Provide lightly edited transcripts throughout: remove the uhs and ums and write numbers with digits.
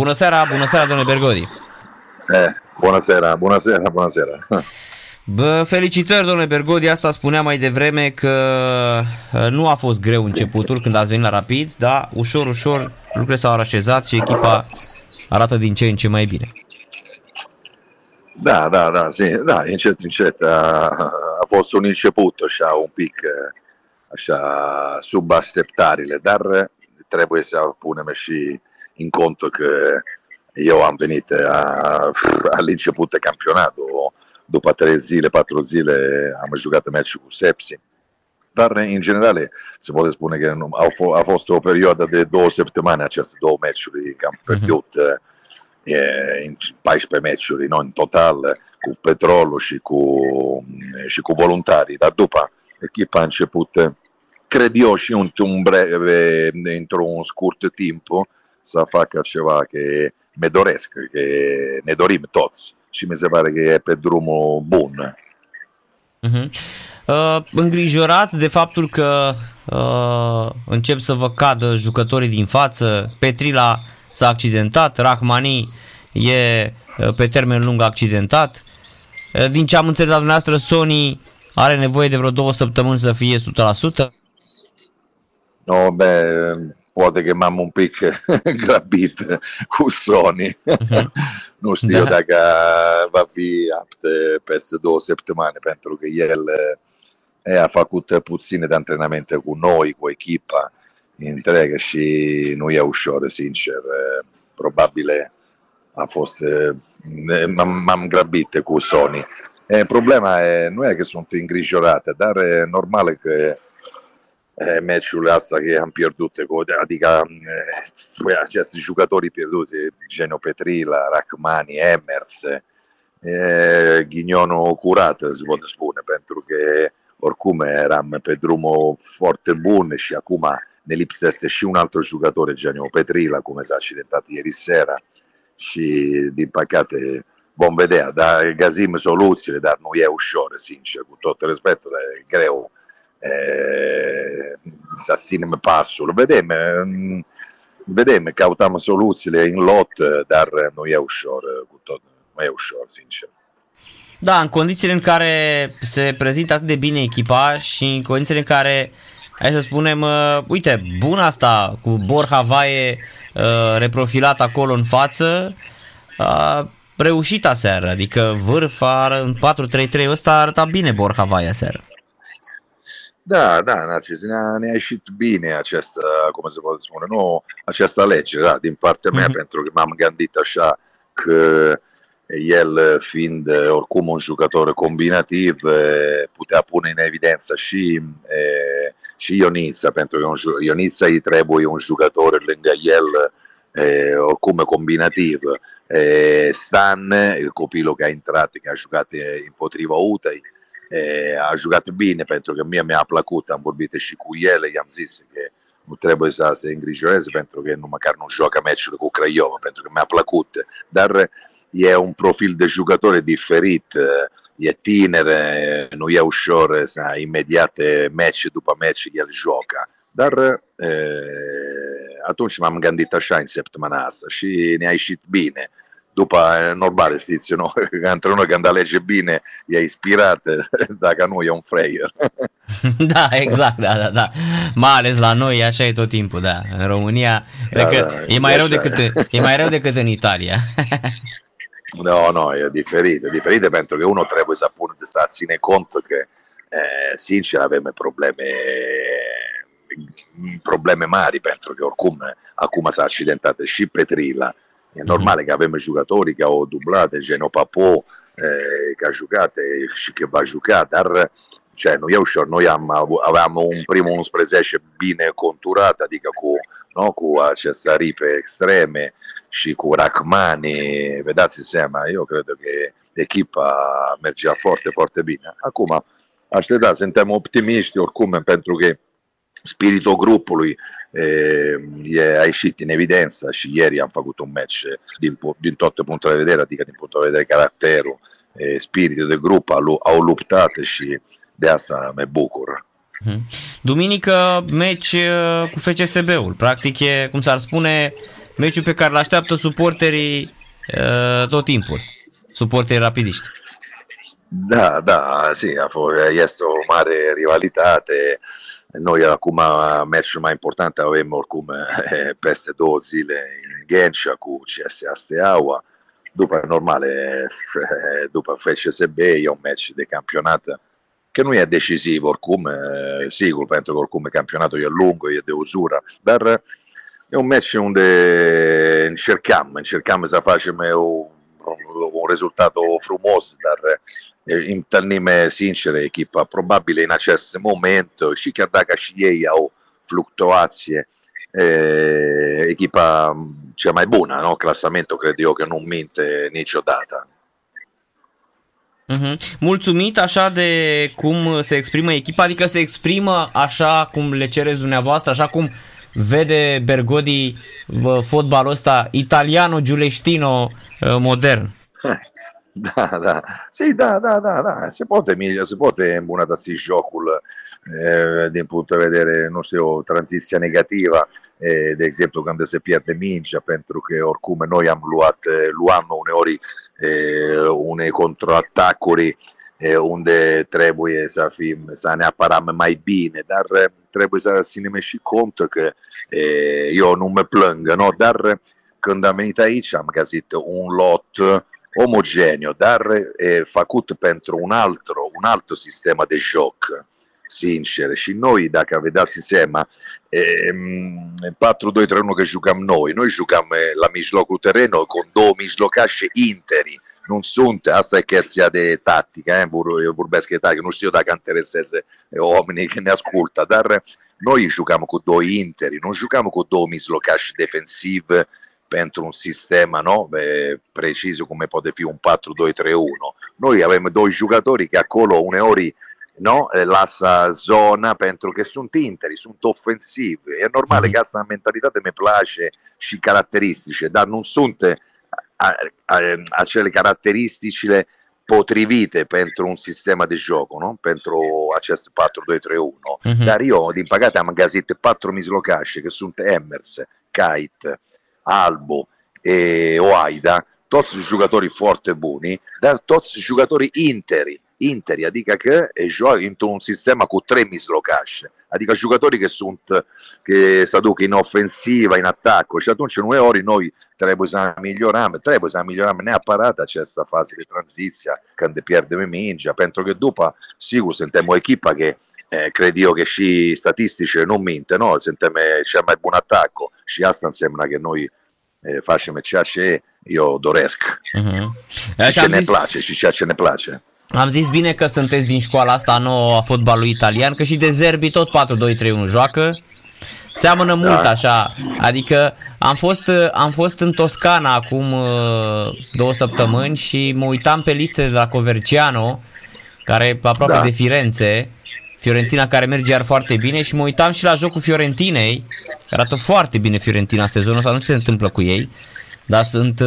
Bună seara, bună seara, domnule Bergodi. Bună seara, bună seara, bună seara. Bă, felicitări, domnule Bergodi, asta spunea mai devreme că nu a fost greu începutul când ați venit la Rapid, dar ușor, ușor lucrurile s-au așezat și echipa arată din ce în ce mai bine. Da, da, da, da, încet, încet a fost un început așa, un pic așa, sub așteptările, dar trebuie să punem și în conto că eu am venit all'inceput campionatul. După 3-4 zile am jucat meciul cu Sepsi. Dar, în general, se poate spune că a fost o perioadă de 2 săptămâni, aceste 2 meciuri, că am pierdut în 14 meciuri, no, în total, cu Petrolul și cu voluntarii. Dar după, echipa a început, cred eu, și într-un scurt timp, să facă ceva care mă doresc, că ne dorim toți. Și mi se pare că e pe drumul bun. Uh-huh. Îngrijorat de faptul că încep să vă cadă jucătorii din față. Petrila s-a accidentat, Rahmani e pe termen lung accidentat. Din ce am înțeles la dumneavoastră, Sony are nevoie de vreo 2 săptămâni să fie 100%. No, beh, poate că m-am un pic grăbit cu Sony. Nu știu dacă va fi apt peste 2 săptămâni, pentru că el a făcut puține de antrenamente cu noi, cu echipa întreagă și nu e ușor, sincer. Probabil a fost, m-am grăbit cu Sony. Problema nu e că sunt îngrijorată, dar e normal că meciul ăsta care am pierdut, adică acești jucători pierduți, Geno Petrila, Rahmani, Emers, Ghignonul curat, se pot spune, pentru că oricum eram pe drumul foarte bun și acum ne lipsește și un alt jucător, Geno Petrila, cum s-a accidentat ieri sera și din păcate vom vedea, dar găsim soluțiile, dar nu e ușor, sincer, cu tot respectul, e greu. Să ținem pasul, vedem, căutăm soluțiile în lot, dar nu e ușor cu tot, nu e ușor, sincer. Da, în condițiile în care se prezintă atât de bine echipa și în condițiile în care, hai să spunem, uite, bun asta cu Borja Vaie reprofilat acolo în față, reușit aseară, adică vârfa în 4-3-3 ăsta arăta bine Borja Vaie aseară. Da, da, ne-a ieșit bine această, cum se poate spune, nu, această alegere, da, din partea mea, pentru că m-am gândit așa că el, fiind oricum un jucător combinativ, putea pune în evidență și Ionița, pentru că Ionița îi trebuie un jucător lângă el, oricum combinativ. Stan, copilul care a intrat, care a jucat împotriva Utei, a jucat bine, pentru că mie mi-a plăcut, am vorbit și cu ele, i-am zis că nu trebuie să se îngrijoreze pentru că nu măcar nu joacă meciul cu Craiova, pentru că mi-a plăcut, dar e un profil de jucător diferit, e tiner, nu e ușor să imediat meci după meci el joacă, dar atunci m-am gândit așa în săptămâna asta și ne-a ieșit bine. După, normal, știți, no? Antrenorul când alege bine, e inspirat, dacă nu, e un freier. Da, exact, da, da, da. Mai ales la noi, așa e tot timpul, da. În România, da, cred că da, e mai rău decât în Italia. Nu, no, e diferit. E diferit pentru că unul trebuie să ține cont că, sincer, avem probleme mari, pentru că, oricum, acum s-a accidentat și Petrila. E normal că avem jucători care au dublat, Geno Papo, că a jucat și că va juca, dar cioè, nu e ușor. Noi aveam un primul 11 bine conturat, adică cu aceste ripe extreme și cu Rahmani, vedeți seama, eu cred că echipa mergea foarte, foarte bine. Acum, așteptăm, suntem optimiști oricum, pentru că spiritul grupului a ieșit în evidență și ieri am făcut un match din toate punctele de vedere, adică din punctul de vedere caracterul, spiritul de grup, au luptat și de asta mă bucur. Duminică meci cu FCSB-ul. Practic e, cum s-ar spune, meciul pe care l-așteaptă suporterii tot timpul. Suporterii rapidiști. Da, da, sì, este o mare rivalitate. Noi acum meciul mai important avem oricum peste două zile în Ghencea cu CSA Steaua. După, normal, după FCSB e un meci de campionat che non è decisivo oricum, sigur, pentru că oricum campionatul e lung, e de uzură, dar e un match unde încercăm să facem un rezultat frumos, dar întâlnim sincer echipa probabil în acest moment, și chiar dacă și ei au fluctuație, echipa cea mai bună, no? Clasamentul cred eu că nu minte niciodată. Mulțumit așa de cum se exprimă echipa, adică se exprimă așa cum le cereți dumneavoastră, așa cum vede Bergodi fotbalul ăsta italiano-giuleștino modern. Da, da. Sì, da. Se poate îmbunătăți jocul din punct de vedere, nu știu, tranziția negativă, de exemplu când se pierde mingea, pentru că oricum noi am luam uneori unei contraatacuri unde trebuie să ne apărăm mai bine, dar trebuie să ținem și cont că eu nu mă plâng, no? Dar când am venit aici am găsit un lot omogeneo, dar făcut pentru un alt sistem de joc, sincer. Și noi, dacă vedeți insieme, 4-2-3-1 che giocam noi giocam la mijlocul terenului cu două mijlocașe interi. Nu sunt, asta e chestia de tattică, vorbesc de tattică, nu știu dacă interesează oamenii che ne ascultă, dar noi giocam cu doi interi, nu giocam cu două mijlocașe defensive pentru un sistema, no? Precis come poate fi un 4-2-3-1. Noi avem doi giocatori che acolo uneori, no? Lasă zona pentru că sunt interi, sunt ofensivi. E normal că asta mentalitate mi place și caracteristice, dar nu sunt acele caracteristicile potrivite pentru un sistema de joc, no? Pentru acest 4-2-3-1. Dar io, din păcate, am găsit patru mijlocașe, che sunt Emmers, Kite, Albo e Oaida, toți giocatori foarte buni, dar toți giocatori interi, adică că joacă într-un sistem cu trei mijlocași, adică jucători che se duc în ofensivă, în atac, și atunci uneori noi trebuie să ameliorăm neapărat această fază de tranziție când pierdem mingea, pentru că după, sigur, suntem o echipă che cred eu che și statistice nu minte, no? Suntem cel mai bun atac și asta înseamnă că noi facem ceea ce eu doresc. Și ce ne place și ceea ce ne place. Am zis bine că sunteți din școala asta nouă a fotbalului italian, că și De Zerbi tot 4-2-3-1 joacă. Seamănă mult așa, adică am fost în Toscana acum 2 săptămâni și mă uitam pe liste de la Coverciano, care e aproape de Firenze, Fiorentina care merge iar foarte bine, și mă uitam și la jocul Fiorentinei, arată foarte bine Fiorentina sezonul ăsta, nu ce se întâmplă cu ei, dar sunt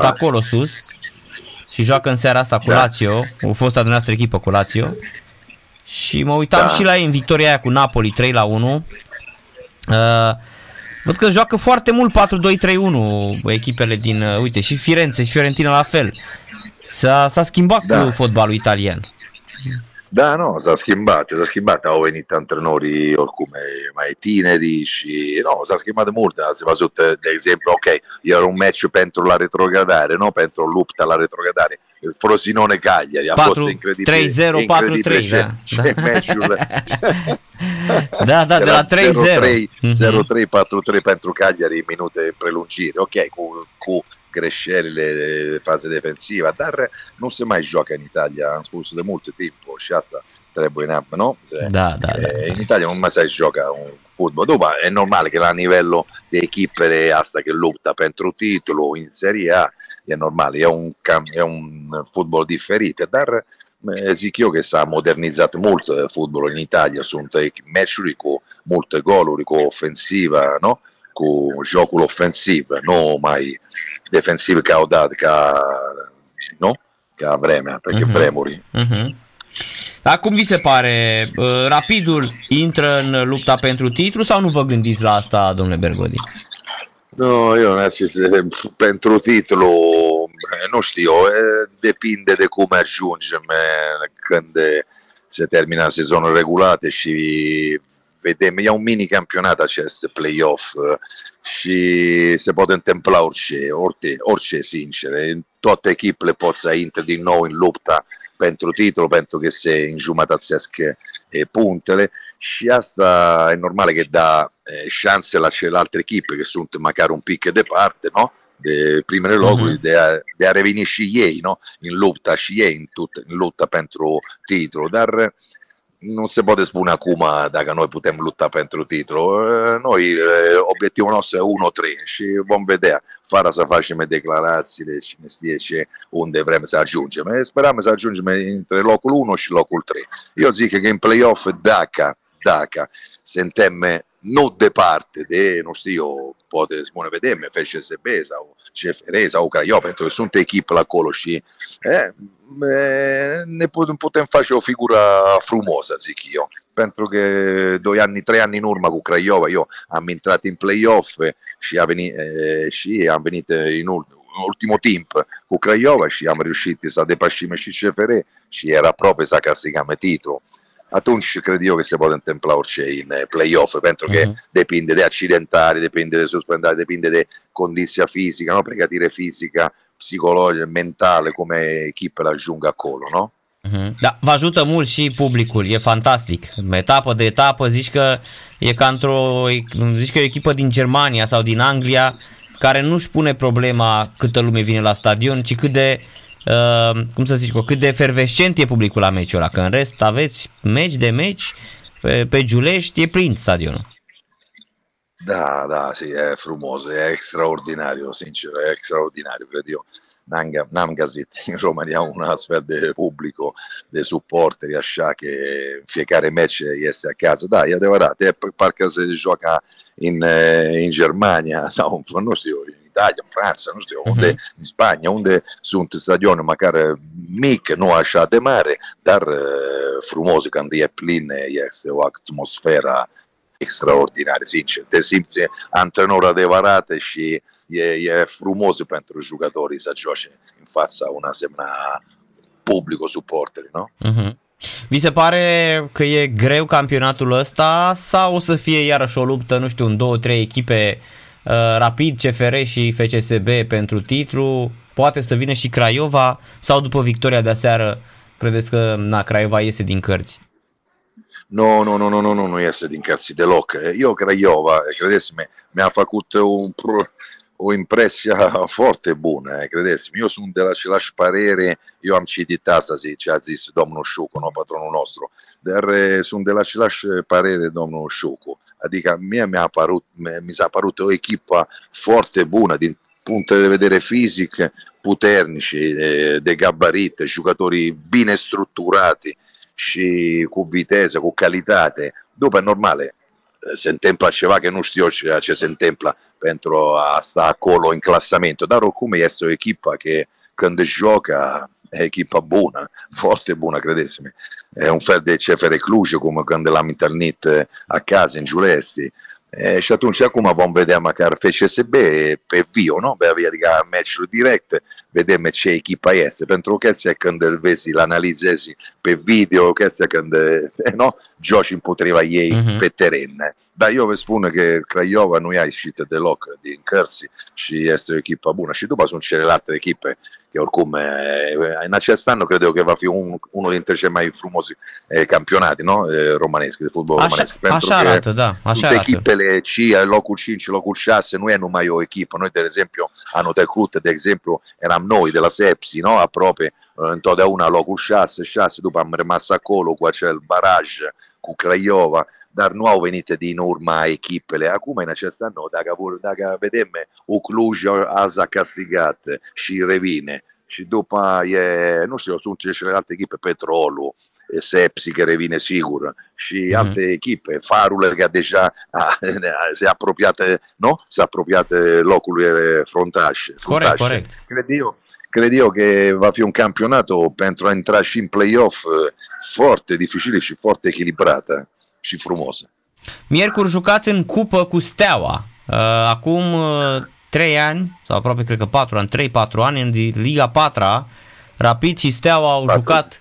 acolo sus. Și joacă în seara asta cu Lazio, o fosta dumneavoastră echipă cu Lazio. Și mă uitam și la ei în victoria aia cu Napoli 3-1. Văd că joacă foarte mult 4-2-3-1 echipele din, uite, și Firenze și Fiorentina la fel. S-a schimbat cu fotbalul italian. Da, no, s-a schimbat, au venit antrenori oricum mai tineri și s-a schimbat mult, s-a văzut, de exemplu, era un match pentru la retrogradare, no? Pentru lupta la retrogradare, Frosinone Cagliari, a fost incredibil. 3-0, 4-3, da. Da, de la 3-0. 0-3, 4-3 pentru Cagliari, minute prelungire, cu greșelile, faze defensivă, dar nu se mai joacă în Italia, am spus de mult timp și asta trebuie în apă, nu? Da. În Italia nu mai se joacă un fotbal. După, e normal că la nivelul de echipele asta che luptă pentru titlu în Serie A, e normal, e un fotbal diferit, dar zic eu că s-a modernizat mult fotbalul în Italia, sunt meciuri cu multe goluri, cu ofensivă, nu? Cu jocul ofensiv, nu mai defensiv ca odată, ca vremea, pentru vremuri. Dar cum vi se pare? Rapidul intră în lupta pentru titlu sau nu vă gândiți la asta, domnule Bergodi? Nu, eu n-aș zice pentru titlu, nu știu, depinde de cum ajungem când se termină sezonul regulat și vedem, e un mini campionat acest play-off și se poate întâmpla orice sincer, toate echipele pot să intre din nou în lupta pentru titlu, pentru că se înjumătățesc punctele și asta e normal că dă șanse la celelalte echipe care sunt măcar un pic departe, no? De primele locuri, de a reveni și ei, no? În lupta și ei, în lupta pentru titlu, dar nu se poate spune acum dacă noi putem lupta pentru titlu. Noi, obiectivul nostru e 1-3 și vom vedea, fără să facem declarațiile și ne știe ce unde vrem să ajungem. Sperăm să ajungem între locul 1 și locul 3. Eu zic că în play-off, dacă suntem nu departe de, nu știu, poate spune, vedem, FCSB sau CFR sau Craiova, pentru că sunt echipe acolo și ne putem face o figură frumoasă, zic eu. Pentru că 2-3 ani în urmă cu Craiova eu am intrat în play-off și am venit în ultimul timp cu Craiova și am reușit să depășim și CFR și era proprio să câștigăm titlul. Atunci cred eu că se poate întâmpla orice în play-off, pentru că depinde de accidentare, depinde de suspendare, depinde de condiția fizică, no? Pregătire fizică, psihologică, mentală, cum echipele ajung acolo, no? Da, vă ajută mult și publicul, e fantastic. Etapă de etapă, zici că e ca zici că e o echipă din Germania sau din Anglia care nu-și pune problema câtă lume vine la stadion, ci cât de cât de efervescent e publicul la meciul ăla, că în rest aveți meci, pe Giulești e plin stadionul. Da, sì, e frumos, e extraordinariu, sincer, e extraordinariu, cred eu. N-am găsit în România un astfel de public, de suporteri, așa, că fiecare meci este acasă. Da, e adevărat, e parcă se joacă în Germania sau, nu știu, în Italia, în Franța, nu știu, unde, în Spania, unde sunt stadioane măcar mic, nu așa de mare, dar frumos, când e plin, este o atmosferă extraordinară, sincer. Te simți antrenor adevărat și e frumos pentru jucătorii să joace în fața un asemenea public, suporteri, nu? Vi se pare că e greu campionatul ăsta sau o să fie iarăși o luptă, nu știu, în 2-3 echipe, Rapid, CFR și FCSB pentru titlu, poate să vină și Craiova sau după victoria de aseară credeți că Craiova iese din cărți? Nu iese din cărți deloc. Eu Craiova, credeți-mi, mi-a făcut o impresie foarte bună, credeți-mi. Eu sunt de la același parere, eu am citit asta ce a zis domnul Șucu, nu, patronul nostru, dar sunt de la același parere domnul Șucu. Adică mie mi s-a părut o echipă foarte bună din punct de vedere fizic, puternici, de gabarit, jucătorii bine structurati și cu viteză, cu calitate. După, normale, se întâmplă ceva că nu știu ce se întâmplă pentru a sta acolo în clasament, dar oricum este o echipă care când joacă e echipă bună, foarte bună, credeți-mi. E un fel de CFR Cluj, cum când l-am întâlnit acasă în Giulești. Și atunci acum vom vedea măcar FCSB pe vio, no? Pe via, adică meciul direct, vedem ce echipa este, pentru că este când îl vezi, îl analizezi pe video, că este când no? Joci împotriva ei pe teren. Dar eu vă spun că Craiova nu i-a ieșit deloc din cărți și este o echipă bună. Și după sunt celelalte echipe, că oricum în acest an cred eu că va fi unul dintre cei mai frumosi campionati, no? Românesc, de fotbal românesc. Așa arată, da. Așa arată. Echipele, locul 5, locul 6, nu e numai o echipă. Noi, de exemplu, anul trecut, eram noi de la Sepsi, no? Aproape întotdeauna locul 6, după am rămas acolo cu acel baraj cu Craiova, dar nu au venit din urma echipele. Acum, în acest an, dacă vedem, o Cluj azi a castigat și revine. Și după, nu știu, sunt celelalte echipe, Petrolul, Sepsi, care revine sigur, și alte echipe, Farul, care deja s-a apropiat locului frontaș. Corect. Cred eu cred io che va a fare un campionato per entrare in play-off forte, dificile și foarte echilibrată și frumoasă. Miercuri jucați în cupă cu Steaua. Acum 3 ani, sau aproape cred că 4 ani, 3-4 ani, în Liga 4, Rapid și Steaua au jucat,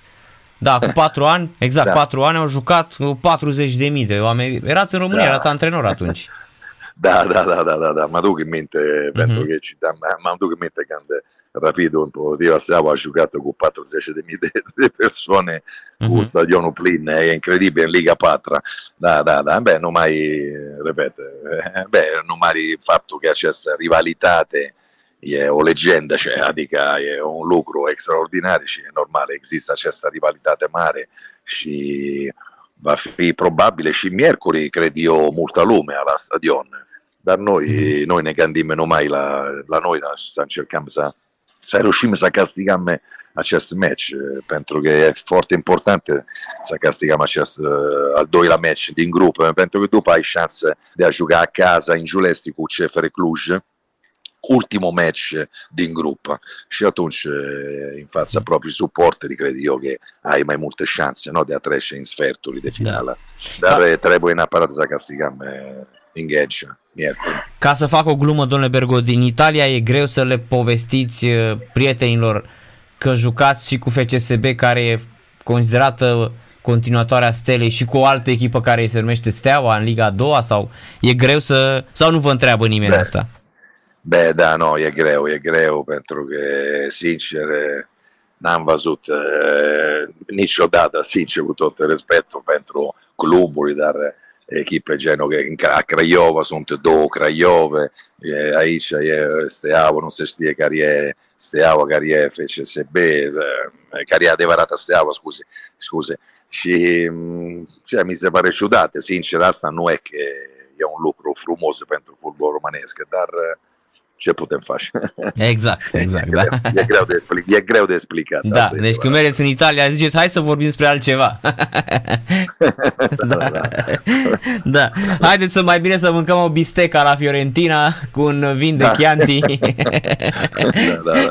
da, cu 4 ani, exact, da. 4 ani au jucat 40.000 de oameni. Erați în România, da. Erați antrenor atunci. Da, mă duc în minte, pentru că mă duc în minte când Rapidul împotriva Steaua a jucat cu 40.000 de persoane, cu stadionul plin, e incredibil, în Liga 4. Da, beh, numai faptul că această rivalitate e o legendă, adică e un lucru extraordinar și e normal, există această rivalitate mare și va fi probabil și miercuri, cred eu, multă lume la stadion. Dar noi ne gândim numai la noi, să încercăm să reușim să castigăm acest match, pentru că e foarte important să castigăm acest al doilea match din grup, pentru că după ai șanse de a juca acasă în Giulești cu CFR Cluj, ultimul match din grup, și atunci în fața proprii suporteri cred eu că ai mai multe șanse, no, de a trece în sferturi de finală, da. Dar trebuie neapărat să castigăm Engage. Ca să fac o glumă, domnule Bergodi, din Italia e greu să le povestiți prietenilor că jucați și cu FCSB, care e considerată continuatoarea stelei, și cu o altă echipă care se numește Steaua în Liga a doua, sau e greu să... sau nu vă întreabă nimeni asta? Beh, da, no, e greu, pentru că, sincer, n-am văzut niciodată, sincer, cu tot respectul pentru cluburi, dar echipe genul a Craiova, sunt două Craiove, aici e Steaua, nu se știe care e Steaua, care e FCSB, care e adevărata Steaua, scuze. Și mi se pare ciudată, sincer, asta nu e că e un lucru frumos pentru fotbalul românesc, dar ce putem face? Exact. E greu de explicat. Da, deci când mergeți în Italia, ziceți, hai să vorbim despre altceva. Da. Haideți mai bine să mâncăm o bisteca la Fiorentina cu un vin de Chianti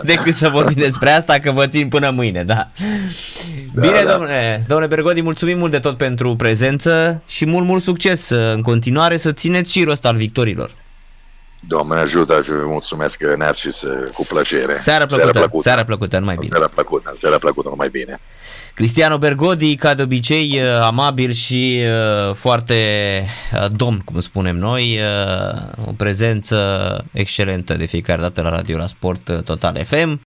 decât să vorbim despre asta, că vă țin până mâine, da. Bine, domnule Bergodi, mulțumim mult de tot pentru prezență și mult succes în continuare, să țineți și rost al victorilor. Doamne ajută, mulțumesc, Narcis, cu plăcere. Seara plăcută, numai bine. Seara plăcută, numai bine. Cristiano Bergodi, ca de obicei, amabil și foarte domn, cum spunem noi, o prezență excelentă de fiecare dată la Radio la Sport Total FM.